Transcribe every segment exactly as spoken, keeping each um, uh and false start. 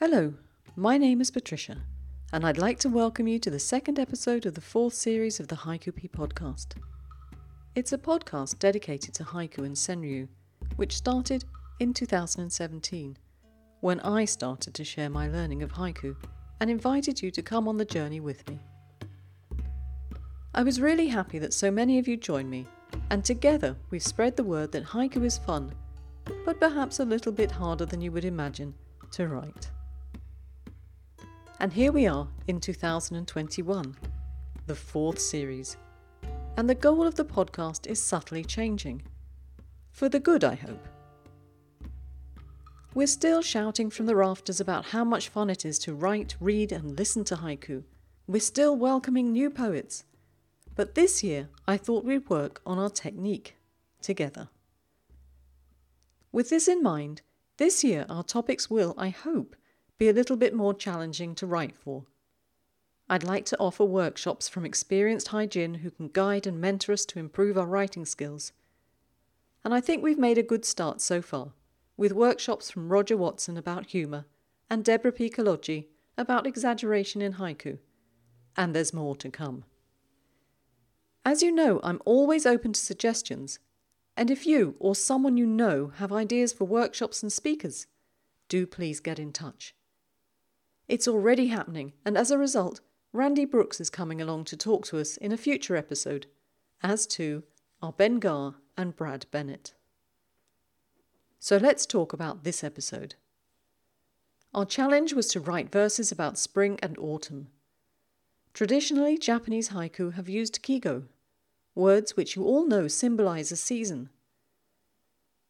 Hello, my name is Patricia, and I'd like to welcome you to the second episode of the fourth series of the HaikuP podcast. It's a podcast dedicated to haiku and senryu, which started in two thousand seventeen, when I started to share my learning of haiku and invited you to come on the journey with me. I was really happy that so many of you joined me, and together we've spread the word that haiku is fun, but perhaps a little bit harder than you would imagine to write. And here we are in two thousand twenty-one, the fourth series, and the goal of the podcast is subtly changing. For the good, I hope. We're still shouting from the rafters about how much fun it is to write, read and listen to haiku. We're still welcoming new poets. But this year, I thought we'd work on our technique together. With this in mind, this year our topics will, I hope, be a little bit more challenging to write for. I'd like to offer workshops from experienced Haijin who can guide and mentor us to improve our writing skills. And I think we've made a good start so far, with workshops from Roger Watson about humour and Deborah P. Kolodji about exaggeration in haiku. And there's more to come. As you know, I'm always open to suggestions, and if you or someone you know have ideas for workshops and speakers, do please get in touch. It's already happening, and as a result, Randy Brooks is coming along to talk to us in a future episode, as too are Ben Garr and Brad Bennett. So let's talk about this episode. Our challenge was to write verses about spring and autumn. Traditionally, Japanese haiku have used kigo, words which you all know symbolize a season.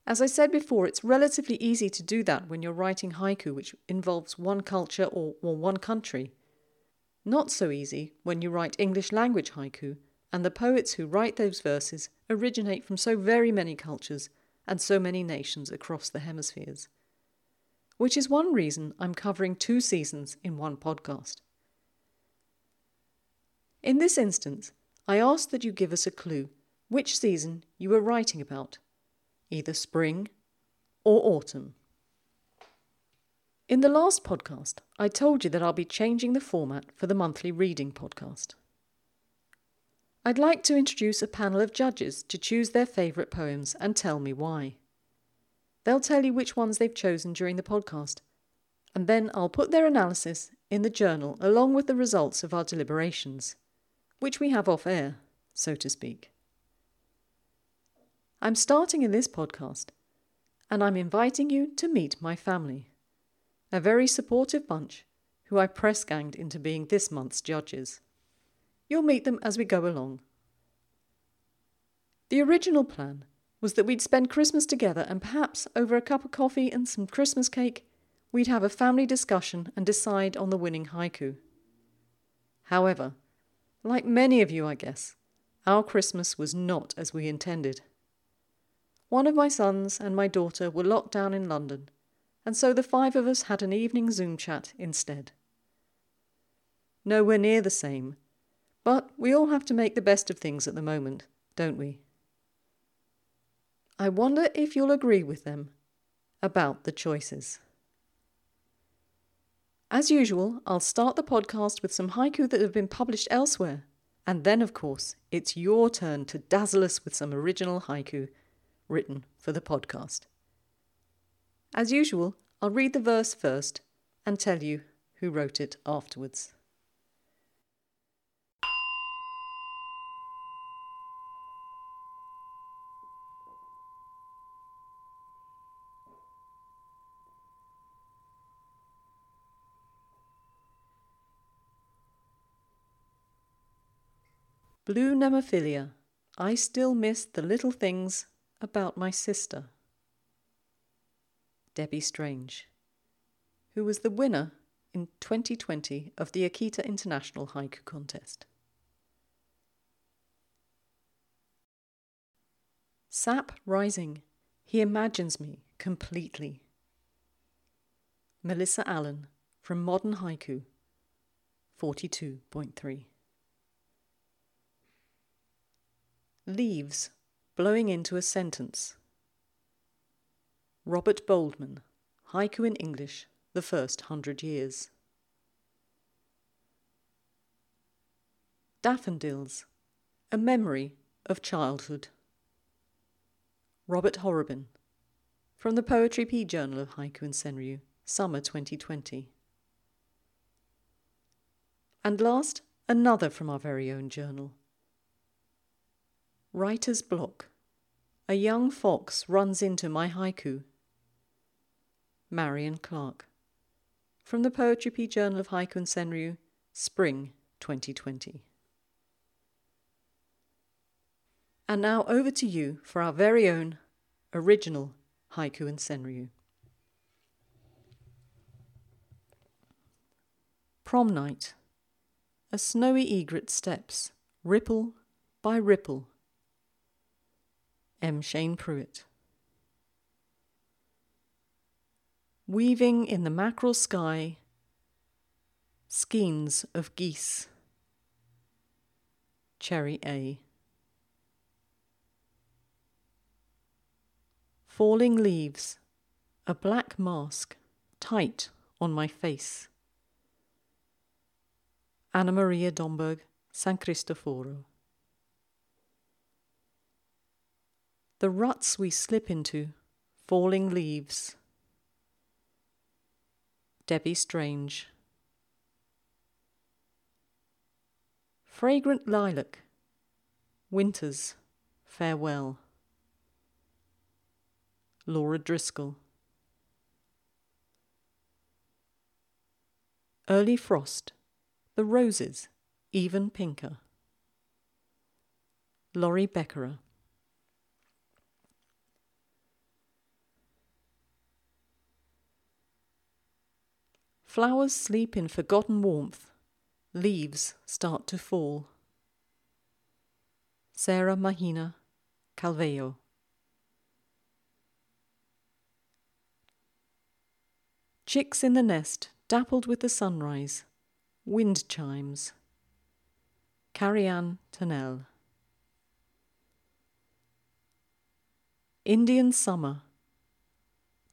As I said before, it's relatively easy to do that when you're writing haiku, which involves one culture or, or one country. Not so easy when you write English language haiku, and the poets who write those verses originate from so very many cultures and so many nations across the hemispheres. Which is one reason I'm covering two seasons in one podcast. In this instance, I asked that you give us a clue which season you were writing about, either spring or autumn. In the last podcast, I told you that I'll be changing the format for the monthly reading podcast. I'd like to introduce a panel of judges to choose their favourite poems and tell me why. They'll tell you which ones they've chosen during the podcast, and then I'll put their analysis in the journal along with the results of our deliberations, which we have off air, so to speak. I'm starting in this podcast, and I'm inviting you to meet my family, a very supportive bunch who I press-ganged into being this month's judges. You'll meet them as we go along. The original plan was that we'd spend Christmas together and perhaps over a cup of coffee and some Christmas cake, we'd have a family discussion and decide on the winning haiku. However, like many of you, I guess, our Christmas was not as we intended. One of my sons and my daughter were locked down in London, and so the five of us had an evening Zoom chat instead. Nowhere near the same, but we all have to make the best of things at the moment, don't we? I wonder if you'll agree with them about the choices. As usual, I'll start the podcast with some haiku that have been published elsewhere, and then, of course, it's your turn to dazzle us with some original haiku written for the podcast. As usual, I'll read the verse first and tell you who wrote it afterwards. Blue nemophilia, I still miss the little things about my sister. Debbie Strange, who was the winner in twenty twenty of the Akita International Haiku Contest. Sap rising, he imagines me completely. Melissa Allen from Modern Haiku, forty-two point three. Leaves blowing into a sentence. Robert Boldman, Haiku in English, The First Hundred Years. Daffodils, a memory of childhood. Robert Horobin, from the Poetry P Journal of Haiku and Senryu, summer twenty twenty. And last, another from our very own journal. Writer's Block. A young fox runs into my haiku. Marion Clark, from the Poetry P Journal of Haiku and Senryu, spring twenty twenty. And now over to you for our very own original Haiku and Senryu. Prom night. A snowy egret steps, ripple by ripple. M. Shane Pruitt. Weaving in the mackerel sky, skeins of geese. Cherry A. Falling leaves, a black mask tight on my face. Anna Maria Domburg, San Cristoforo. The ruts we slip into, falling leaves. Debbie Strange. Fragrant lilac, winter's farewell. Laura Driscoll. Early frost, the roses even pinker. Lori Beckera. Flowers sleep in forgotten warmth. Leaves start to fall. Sarah Mahina Calveo. Chicks in the nest, dappled with the sunrise. Wind chimes. Carrie Anne Tunnell. Indian summer.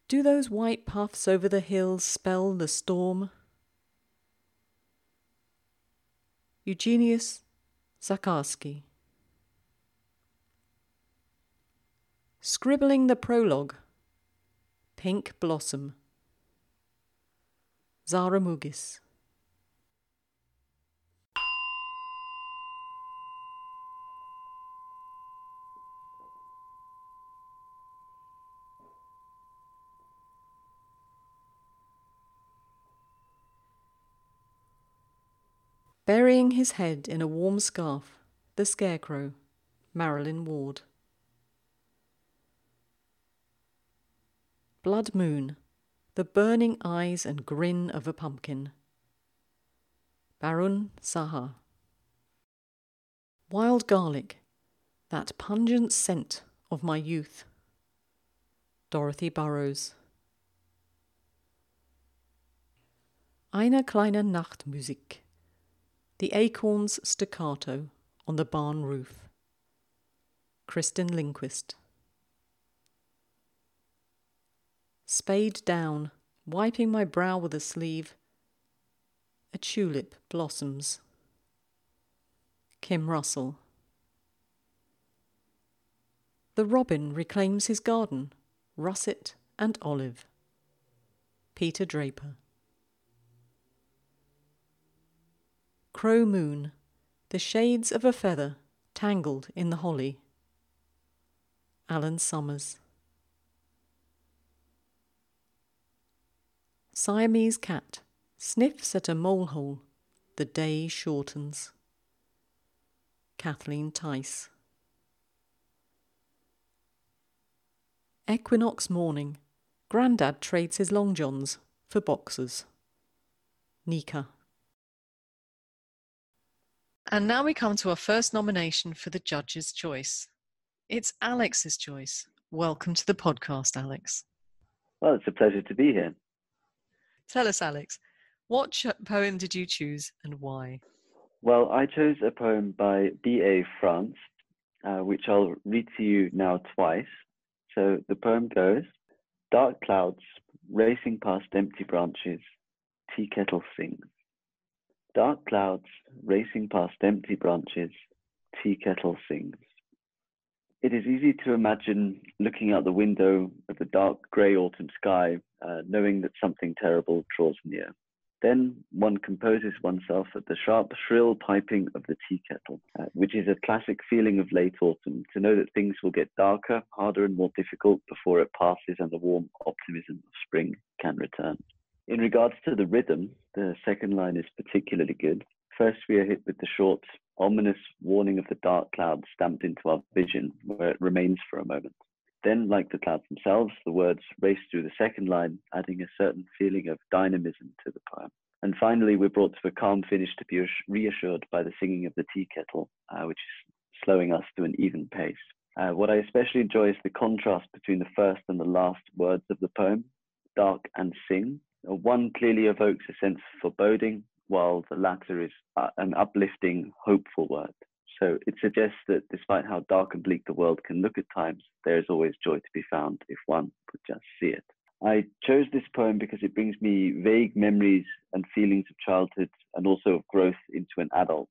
Do those white puffs over the hills spell the storm? Eugenius Zakarski. Scribbling the prologue. Pink blossom. Zara Mugis. Burying his head in a warm scarf, the scarecrow, Marilyn Ward. Blood moon, the burning eyes and grin of a pumpkin. Baron Sahar. Wild garlic, that pungent scent of my youth. Dorothy Burrows. Eine kleine Nachtmusik. The acorn's staccato on the barn roof. Kristen Lindquist. Spade down, wiping my brow with a sleeve. A tulip blossoms. Kim Russell. The robin reclaims his garden, russet and olive. Peter Draper. Crow moon, the shades of a feather tangled in the holly. Alan Summers. Siamese cat sniffs at a mole hole. The day shortens. Kathleen Tice. Equinox morning, Grandad trades his long johns for boxers. Nika. And now we come to our first nomination for the judge's choice. It's Alex's choice. Welcome to the podcast, Alex. Well, it's a pleasure to be here. Tell us, Alex, what ch- poem did you choose and why? Well, I chose a poem by B A France, uh, which I'll read to you now twice. So the poem goes, dark clouds Racing past empty branches, tea kettle sings. Dark clouds racing past empty branches, tea kettle sings. It is easy to imagine looking out the window at the dark grey autumn sky, uh, knowing that something terrible draws near. Then one composes oneself at the sharp, shrill piping of the tea kettle, uh, which is a classic feeling of late autumn, to know that things will get darker, harder and more difficult before it passes and the warm optimism of spring can return. In regards to the rhythm, the second line is particularly good. First, we are hit with the short, ominous warning of the dark clouds stamped into our vision, where it remains for a moment. Then, like the clouds themselves, the words race through the second line, adding a certain feeling of dynamism to the poem. And finally, we're brought to a calm finish to be reassured by the singing of the tea kettle, uh, which is slowing us to an even pace. Uh, what I especially enjoy is the contrast between the first and the last words of the poem, dark and sing. One clearly evokes a sense of foreboding, while the latter is an uplifting, hopeful word. So it suggests that despite how dark and bleak the world can look at times, there is always joy to be found if one could just see it. I chose this poem because it brings me vague memories and feelings of childhood and also of growth into an adult.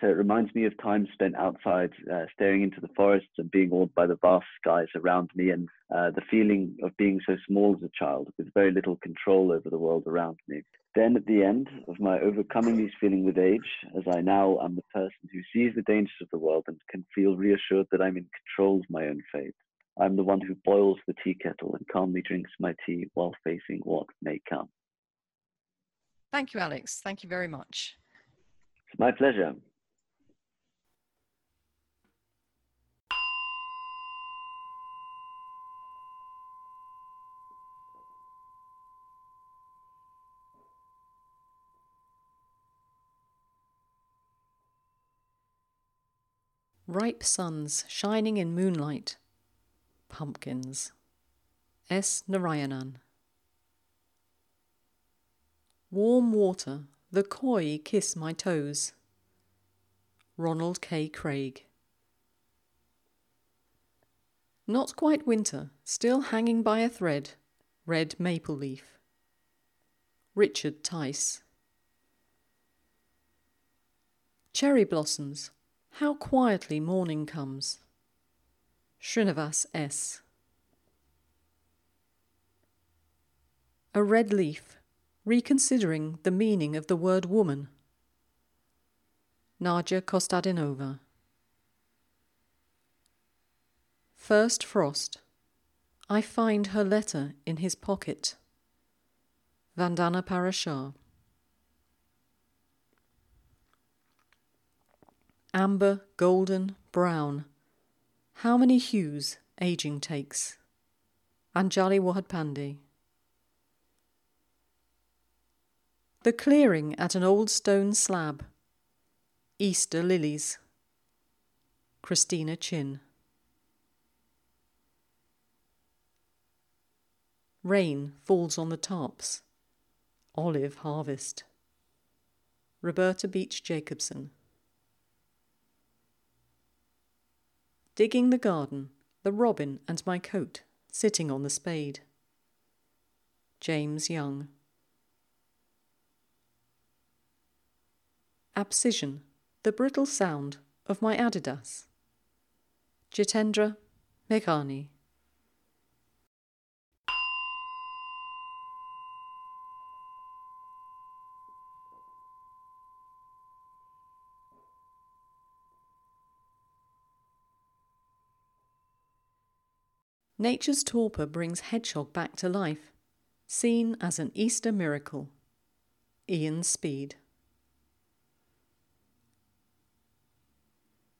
So it reminds me of time spent outside, uh, staring into the forests and being awed by the vast skies around me, and uh, the feeling of being so small as a child with very little control over the world around me. Then at the end of my overcoming these feelings with age, as I now am the person who sees the dangers of the world and can feel reassured that I'm in control of my own fate. I'm the one who boils the tea kettle and calmly drinks my tea while facing what may come. Thank you, Alex. Thank you very much. It's my pleasure. Ripe suns shining in moonlight. Pumpkins. S. Narayanan. Warm water, the koi kiss my toes. Ronald K. Craig. Not quite winter, still hanging by a thread. Red maple leaf. Richard Tice. Cherry blossoms. How quietly morning comes. Srinivas S. A red leaf, reconsidering the meaning of the word woman. Nadja Kostadinova. First frost. I find her letter in his pocket. Vandana Parashar. Amber, golden, brown. How many hues aging takes. Anjali Wahadpande. The clearing at an old stone slab. Easter lilies. Christina Chin. Rain falls on the tarps. Olive harvest. Roberta Beach Jacobson. Digging the garden, the robin and my coat, sitting on the spade. James Young. Abscission, the brittle sound of my Adidas. Jitendra Meghani. Nature's torpor brings hedgehog back to life, seen as an Easter miracle. Ian Speed.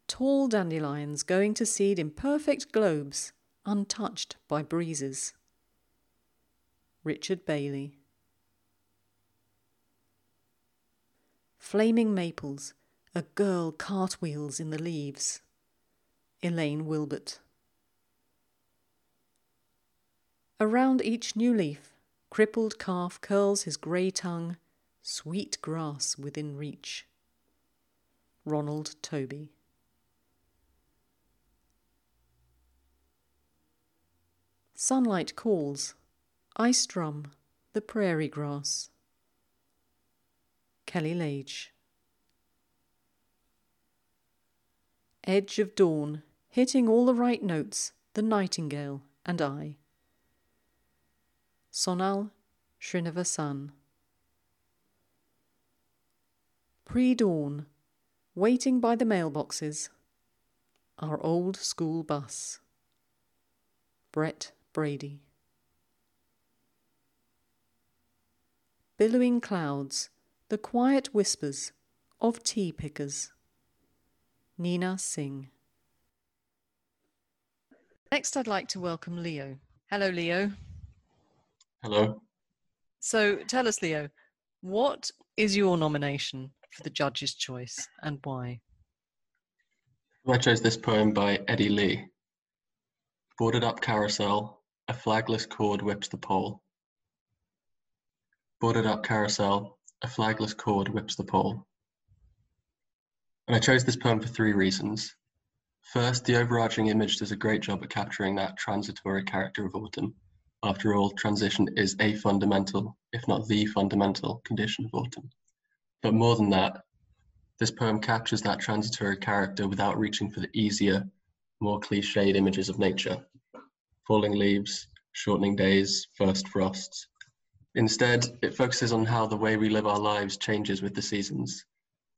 Tall dandelions going to seed in perfect globes, untouched by breezes. Richard Bailey. Flaming maples, a girl cartwheels in the leaves. Elaine Wilbert. Around each new leaf, crippled calf curls his grey tongue, sweet grass within reach. Ronald Toby. Sunlight calls, I Strum the Prairie Grass. Kelly Lage. Edge of Dawn, Hitting All the Right Notes, The Nightingale and I. Sonal Srinivasan. Pre-Dawn, Waiting by the Mailboxes, Our Old School Bus. Brett Brady. Billowing Clouds, The Quiet Whispers of Tea Pickers. Nina Singh. Next I'd like to welcome Leo. Hello, Leo. Hello. So tell us, Leo, what is your nomination for the judge's choice and why? I chose this poem by Eddie Lee. Boarded up carousel, a flagless cord whips the pole. Boarded up carousel, a flagless cord whips the pole. And I chose this poem for three reasons. First, the overarching image does a great job at capturing that transitory character of autumn. After all, transition is a fundamental, if not the fundamental, condition of autumn. But more than that, this poem captures that transitory character without reaching for the easier, more cliched images of nature. Falling leaves, shortening days, first frosts. Instead, it focuses on how the way we live our lives changes with the seasons.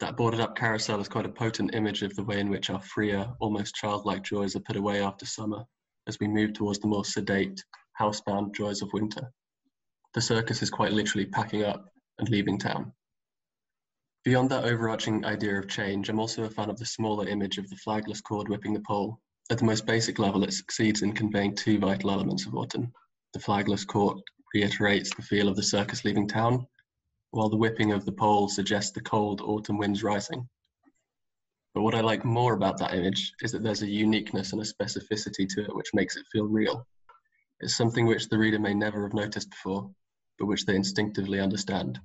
That boarded up carousel is quite a potent image of the way in which our freer, almost childlike joys are put away after summer, as we move towards the more sedate, housebound joys of winter. The circus is quite literally packing up and leaving town. Beyond that overarching idea of change, I'm also a fan of the smaller image of the flagless cord whipping the pole. At the most basic level, it succeeds in conveying two vital elements of autumn. The flagless cord reiterates the feel of the circus leaving town, while the whipping of the pole suggests the cold autumn winds rising. But what I like more about that image is that there's a uniqueness and a specificity to it which makes it feel real. It's something which the reader may never have noticed before, but which they instinctively understand.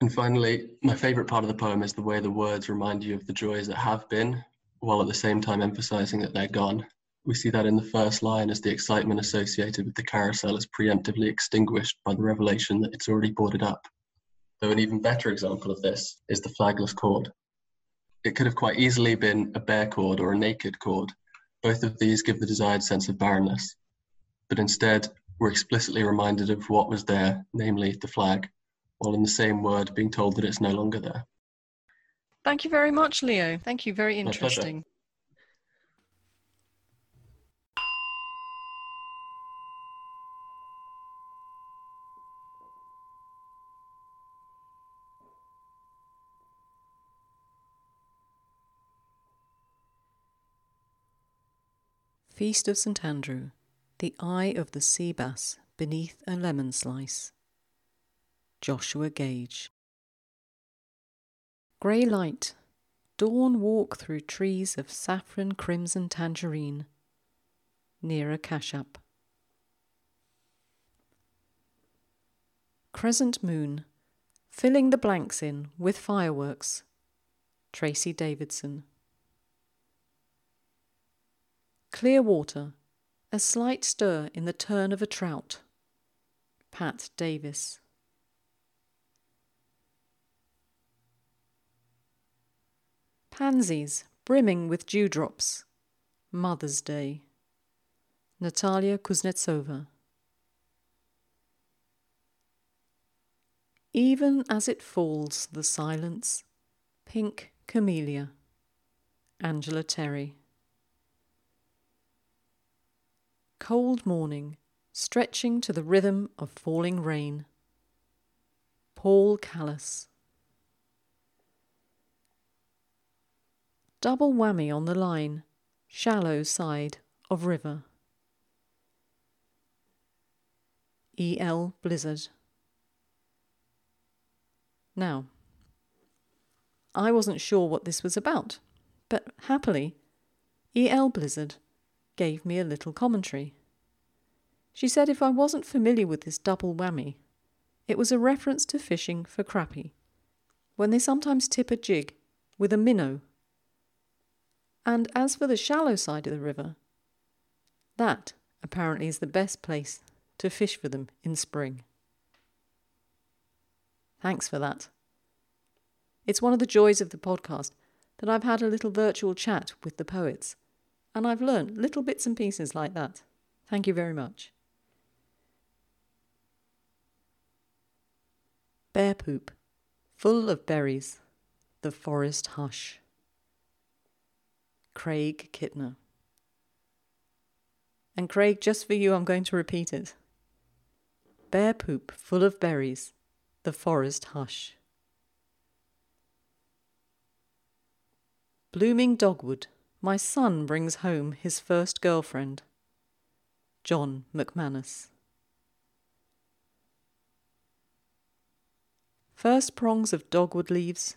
And finally, my favourite part of the poem is the way the words remind you of the joys that have been, while at the same time emphasising that they're gone. We see that in the first line as the excitement associated with the carousel is preemptively extinguished by the revelation that it's already boarded up. Though an even better example of this is the flagless cord. It could have quite easily been a bare cord or a naked cord. Both of these give the desired sense of barrenness. But instead, we're explicitly reminded of what was there, namely the flag, while in the same word being told that it's no longer there. Thank you very much, Leo. Thank you. Very interesting. Feast of Saint Andrew, The Eye of the Sea Bass Beneath a Lemon Slice. Joshua Gage. Grey light, dawn walk through trees of saffron, crimson, tangerine, near a cash-up. Crescent moon, filling the blanks in with fireworks. Tracy Davidson. Clear water, a slight stir in the turn of a trout. Pat Davis. Pansies brimming with dewdrops. Mother's Day. Natalia Kuznetsova. Even as it falls, the silence. Pink Camellia. Angela Terry. Cold morning, stretching to the rhythm of falling rain. Paul Callas. Double whammy on the line, shallow side of river. E. L. Blizzard. Now, I wasn't sure what this was about, but happily, E. L. Blizzard gave me a little commentary. She said if I wasn't familiar with this double whammy, it was a reference to fishing for crappie, when they sometimes tip a jig with a minnow. And as for the shallow side of the river, that apparently is the best place to fish for them in spring. Thanks for that. It's one of the joys of the podcast that I've had a little virtual chat with the poets, and I've learned little bits and pieces like that. Thank you very much. Bear poop, full of berries, the forest hush. Craig Kittner. And Craig, just for you, I'm going to repeat it. Bear poop, full of berries, the forest hush. Blooming dogwood, my son brings home his first girlfriend. John McManus. First prongs of dogwood leaves,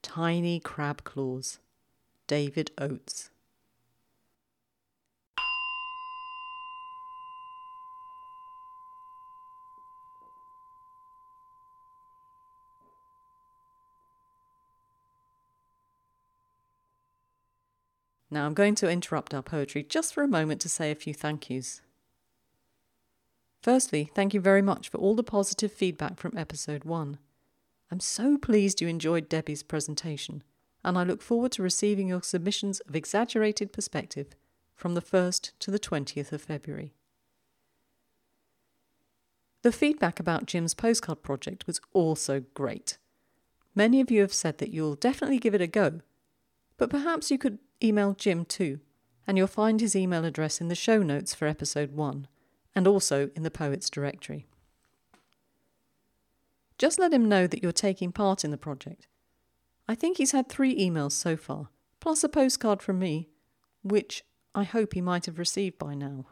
tiny crab claws. David Oates. Now I'm going to interrupt our poetry just for a moment to say a few thank yous. Firstly, thank you very much for all the positive feedback from episode one. I'm so pleased you enjoyed Debbie's presentation, and I look forward to receiving your submissions of exaggerated perspective from the first to the twentieth of February. The feedback about Jim's postcard project was also great. Many of you have said that you'll definitely give it a go, but perhaps you could email Jim too, and you'll find his email address in the show notes for episode one, and also in the Poets Directory. Just let him know that you're taking part in the project. I think he's had three emails so far, plus a postcard from me, which I hope he might have received by now.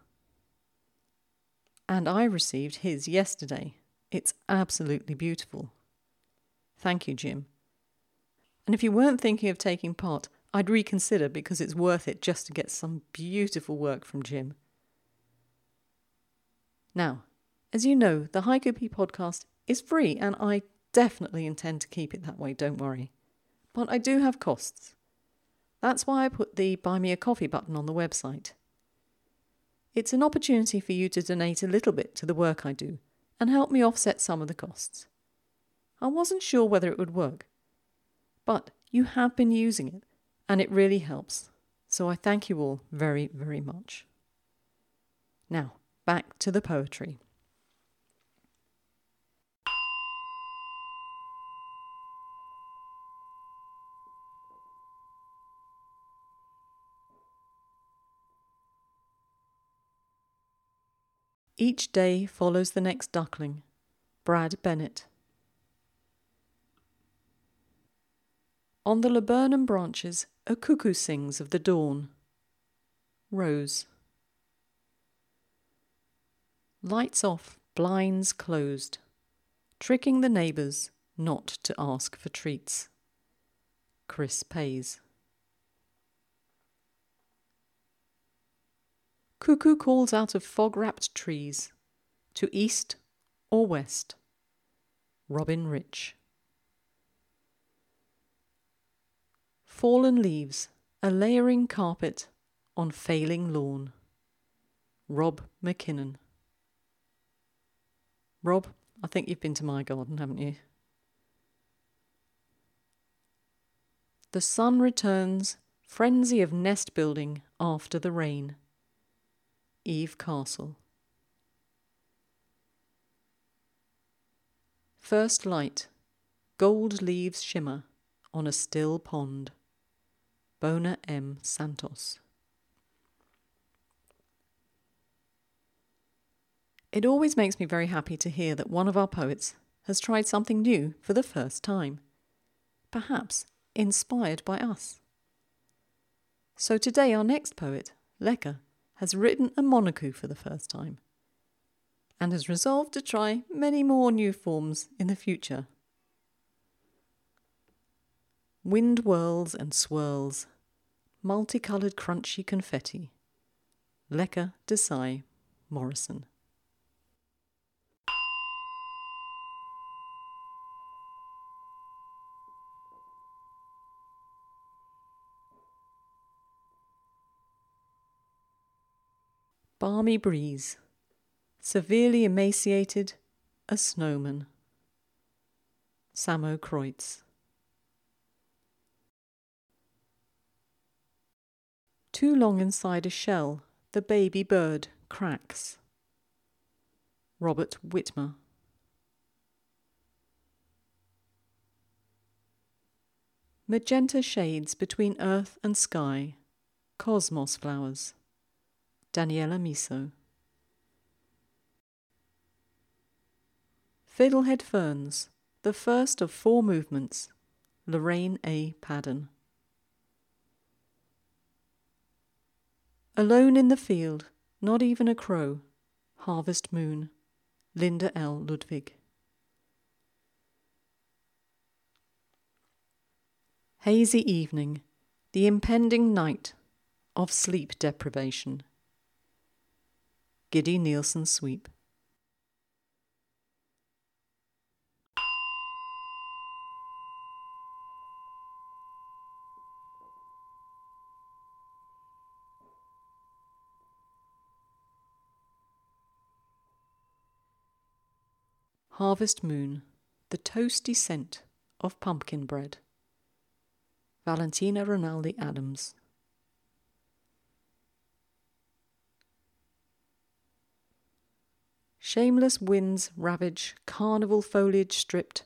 And I received his yesterday. It's absolutely beautiful. Thank you, Jim. And if you weren't thinking of taking part, I'd reconsider, because it's worth it just to get some beautiful work from Jim. Now, as you know, the HaikuP podcast is free, and I definitely intend to keep it that way, don't worry. But I do have costs. That's why I put the Buy Me a Coffee button on the website. It's an opportunity for you to donate a little bit to the work I do and help me offset some of the costs. I wasn't sure whether it would work, but you have been using it, and it really helps. So I thank you all very, very much. Now, back to the poetry. Each day follows the next duckling. Brad Bennett. On the laburnum branches, a cuckoo sings of the dawn. Rose. Lights off, blinds closed, tricking the neighbours not to ask for treats. Chris Pays. Cuckoo calls out of fog-wrapped trees, to east or west. Robin Rich. Fallen leaves, a layering carpet on failing lawn. Rob McKinnon. Rob, I think you've been to my garden, haven't you? The sun returns, frenzy of nest building after the rain. Eve Castle. First light, gold leaves shimmer on a still pond. Bona M. Santos. It always makes me very happy to hear that one of our poets has tried something new for the first time, perhaps inspired by us. So today our next poet, Lekka, has written a monoku for the first time, and has resolved to try many more new forms in the future. Wind whirls and swirls, multicoloured crunchy confetti. Lekka Desai Morrison. balmy breeze. Severely emaciated, a snowman. Samo Kreutz. Too long inside a shell, the baby bird cracks. Robert Whitmer. Magenta shades between earth and sky. Cosmos flowers. Daniela Miso. Fiddlehead Ferns, the first of four movements. Lorraine A. Padden. Alone in the field, not even a crow. Harvest Moon. Linda L. Ludwig. Hazy evening, the impending night of sleep deprivation. Giddy Nielsen Sweep. Harvest Moon, the toasty scent of pumpkin bread. Valentina Rinaldi Adams. Shameless winds ravage carnival foliage stripped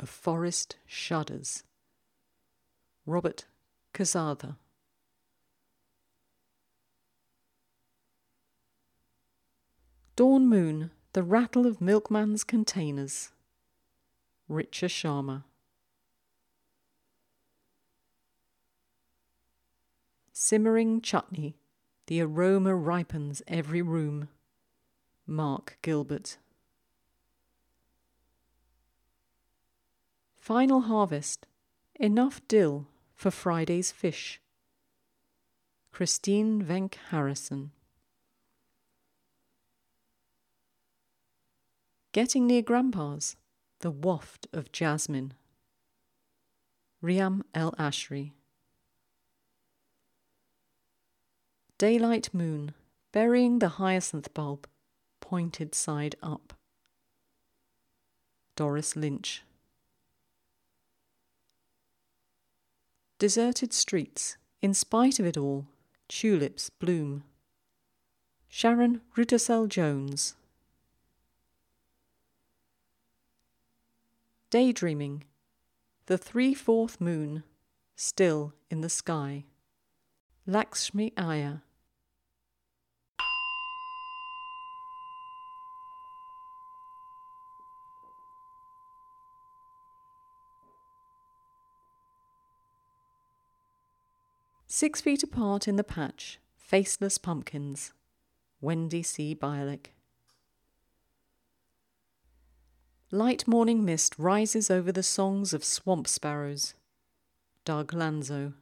of forest shudders. Robert Cazada. Dawn Moon, the rattle of milkman's containers. Richa Sharma. Simmering chutney, the aroma ripens every room. Mark Gilbert. Final harvest, enough dill for Friday's fish. Christine Venk Harrison. Getting near Grandpa's, the waft of jasmine. Riam El Ashri. Daylight Moon, burying the hyacinth bulb, pointed side up. Doris Lynch. Deserted streets, in spite of it all, tulips bloom. Sharon Rutasell Jones. Daydreaming, the three-fourth moon, still in the sky. Lakshmi Iyer. Six feet apart in the patch, faceless pumpkins. Wendy C. Bialik. Light morning mist rises over the songs of swamp sparrows. Doug Lanzo.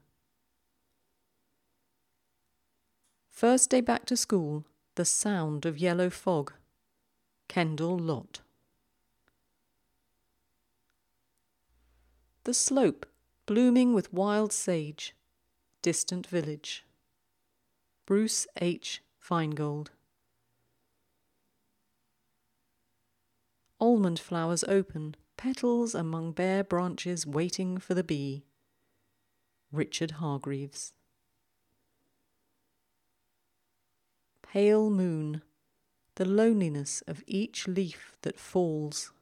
First day back to school, the sound of yellow fog. Kendall Lott. The slope, blooming with wild sage. Distant village. Bruce H. Feingold. Almond flowers open, petals among bare branches waiting for the bee. Richard Hargreaves. Pale moon, the loneliness of each leaf that falls.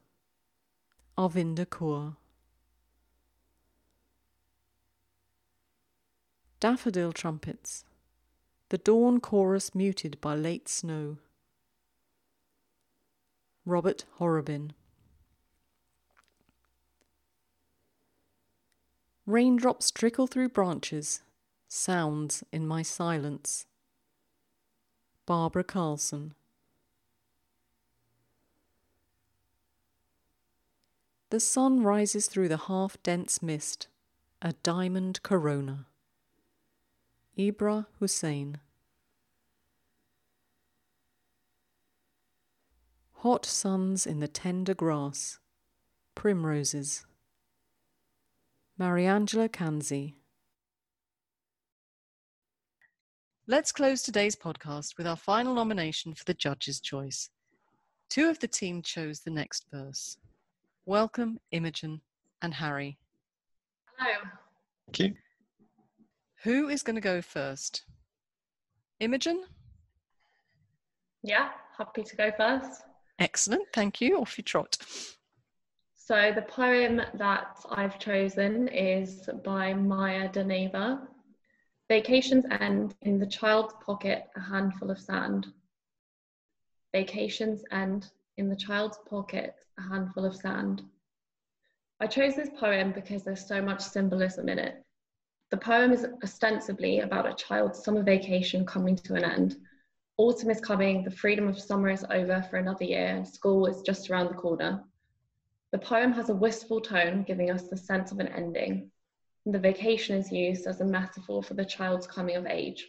Arvinder Kaur. Daffodil trumpets, the dawn chorus muted by late snow. Robert Horobin. Raindrops trickle through branches, sounds in my silence. Barbara Carlson. The sun rises through the half-dense mist, a diamond corona. Ibra Hussein. Hot suns in the tender grass. Primroses. Mariangela Kanzi. Let's close today's podcast with our final nomination for the judge's choice. Two of the team chose the next verse. Welcome, Imogen and Harry. Hello. Thank you. Who is going to go first? Imogen? Yeah, happy to go first. Excellent, thank you. Off you trot. So the poem that I've chosen is by Maya Deneva. Vacations end in the child's pocket, a handful of sand. Vacations end in the child's pocket, a handful of sand. I chose this poem because there's so much symbolism in it. The poem is ostensibly about a child's summer vacation coming to an end. Autumn is coming, the freedom of summer is over for another year, school is just around the corner. The poem has a wistful tone, giving us the sense of an ending. The vacation is used as a metaphor for the child's coming of age.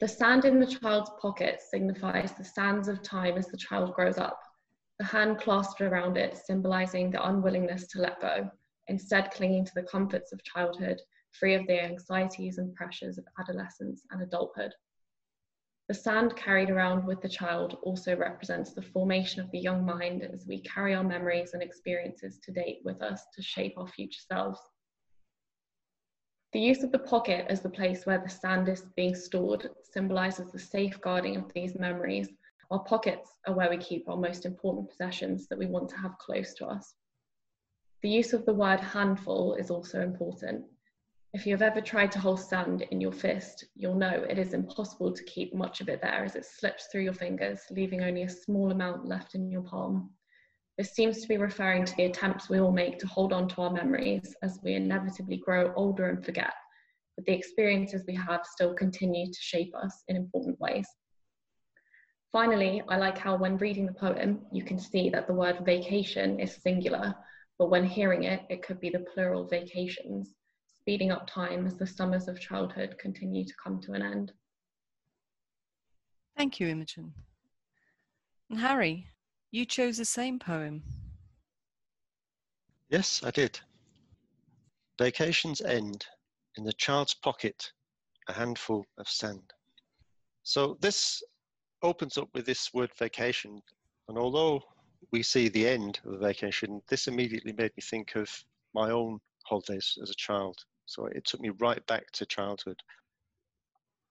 The sand in the child's pocket signifies the sands of time as the child grows up, the hand clasped around it symbolizing the unwillingness to let go, instead clinging to the comforts of childhood, free of the anxieties and pressures of adolescence and adulthood. The sand carried around with the child also represents the formation of the young mind as we carry our memories and experiences to date with us to shape our future selves. The use of the pocket as the place where the sand is being stored symbolises the safeguarding of these memories. Our pockets are where we keep our most important possessions that we want to have close to us. The use of the word handful is also important. If you have ever tried to hold sand in your fist, you'll know it is impossible to keep much of it there as it slips through your fingers, leaving only a small amount left in your palm. This seems to be referring to the attempts we all make to hold on to our memories as we inevitably grow older and forget, but the experiences we have still continue to shape us in important ways. Finally, I like how when reading the poem, you can see that the word vacation is singular, but when hearing it, it could be the plural vacations, speeding up time as the summers of childhood continue to come to an end. Thank you, Imogen. And Harry, you chose the same poem. Yes, I did. Vacations end in the child's pocket, a handful of sand. So this opens up with this word vacation. And although we see the end of the vacation, this immediately made me think of my own holidays as a child. So it took me right back to childhood.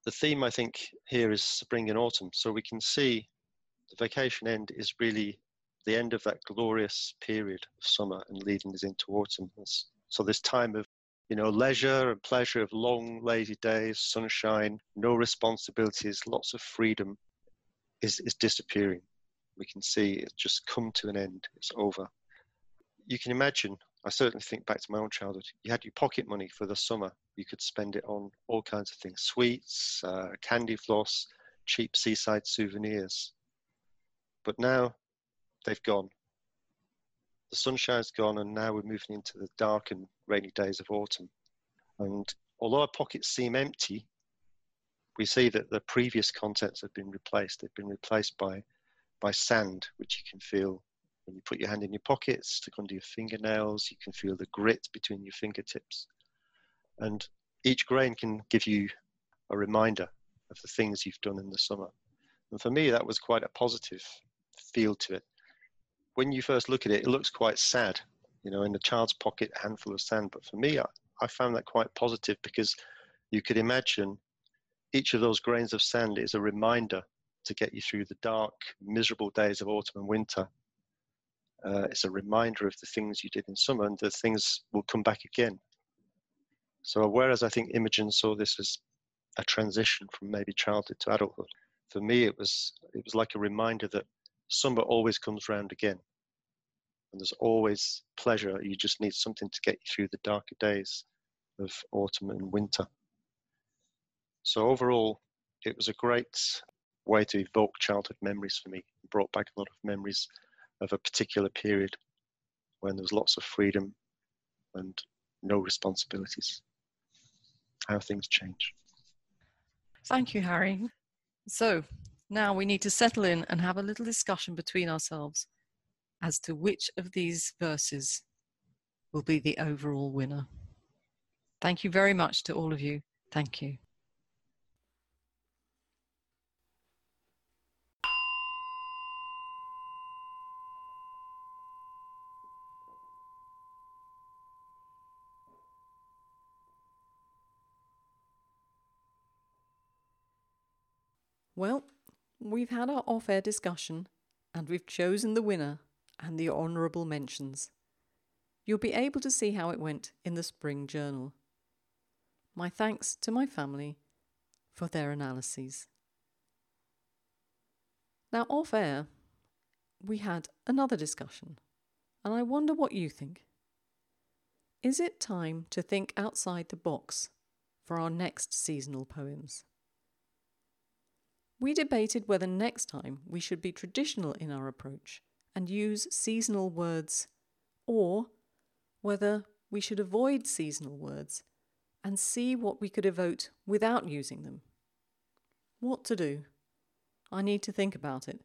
The theme, I think, here is spring and autumn. So we can see the vacation end is really the end of that glorious period of summer and leading us into autumn. So this time of, you know, leisure and pleasure of long, lazy days, sunshine, no responsibilities, lots of freedom is, is disappearing. We can see it's just come to an end. It's over. You can imagine, I certainly think back to my own childhood, you had your pocket money for the summer. You could spend it on all kinds of things, sweets, uh, candy floss, cheap seaside souvenirs. But now they've gone. The sunshine's gone, and now we're moving into the dark and rainy days of autumn. And although our pockets seem empty, we see that the previous contents have been replaced. They've been replaced by, by sand, which you can feel when you put your hand in your pocket, stick under your fingernails. You can feel the grit between your fingertips. And each grain can give you a reminder of the things you've done in the summer. And for me, that was quite a positive feel to it. When you first look at it, it looks quite sad, you know, in the child's pocket, a handful of sand. But for me, I, I found that quite positive because you could imagine each of those grains of sand is a reminder to get you through the dark, miserable days of autumn and winter. Uh, it's a reminder of the things you did in summer, and the things will come back again. So whereas I think Imogen saw this as a transition from maybe childhood to adulthood, for me, it was it was like a reminder that summer always comes round again. And there's always pleasure. You just need something to get you through the darker days of autumn and winter. So overall, it was a great way to evoke childhood memories for me. It brought back a lot of memories of a particular period when there was lots of freedom and no responsibilities. How things change. Thank you, Harry. So now we need to settle in and have a little discussion between ourselves as to which of these verses will be the overall winner. Thank you very much to all of you. Thank you. Well, we've had our off-air discussion, and we've chosen the winner and the honourable mentions. You'll be able to see how it went in the Spring Journal. My thanks to my family for their analyses. Now, off-air, we had another discussion, and I wonder what you think. Is it time to think outside the box for our next seasonal poems? We debated whether next time we should be traditional in our approach and use seasonal words, or whether we should avoid seasonal words and see what we could evoke without using them. What to do? I need to think about it,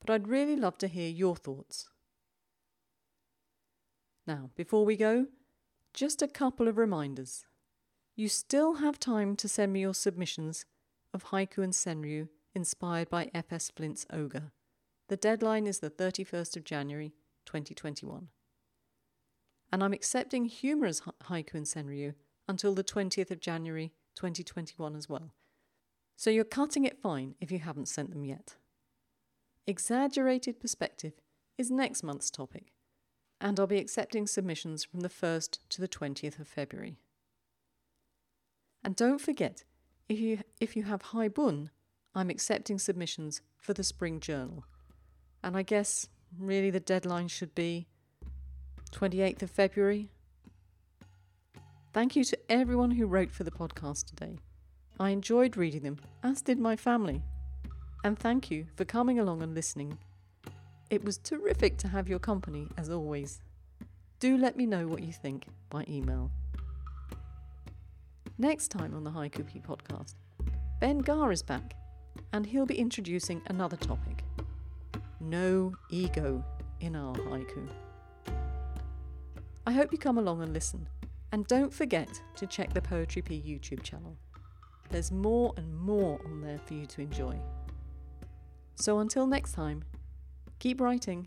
but I'd really love to hear your thoughts. Now, before we go, just a couple of reminders. You still have time to send me your submissions of haiku and senryu inspired by F S Flint's Ogre. The deadline is the thirty-first of January twenty twenty-one. And I'm accepting humorous haiku and senryu until the twentieth of January twenty twenty-one as well. So you're cutting it fine if you haven't sent them yet. Exaggerated perspective is next month's topic, and I'll be accepting submissions from the first to the twentieth of February. And don't forget, if you if you have haibun, I'm accepting submissions for the Spring Journal. And I guess really the deadline should be twenty-eighth of February. Thank you to everyone who wrote for the podcast today. I enjoyed reading them, as did my family. And thank you for coming along and listening. It was terrific to have your company, as always. Do let me know what you think by email. Next time on the HaikuP podcast, Ben Garr is back, and he'll be introducing another topic. No ego in our haiku. I hope you come along and listen, and don't forget to check the Poetry P YouTube channel. There's more and more on there for you to enjoy. So until next time, keep writing.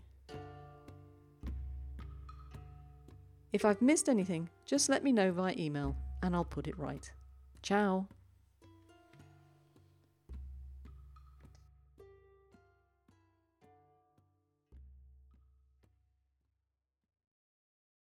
If I've missed anything, just let me know via email and I'll put it right. Ciao!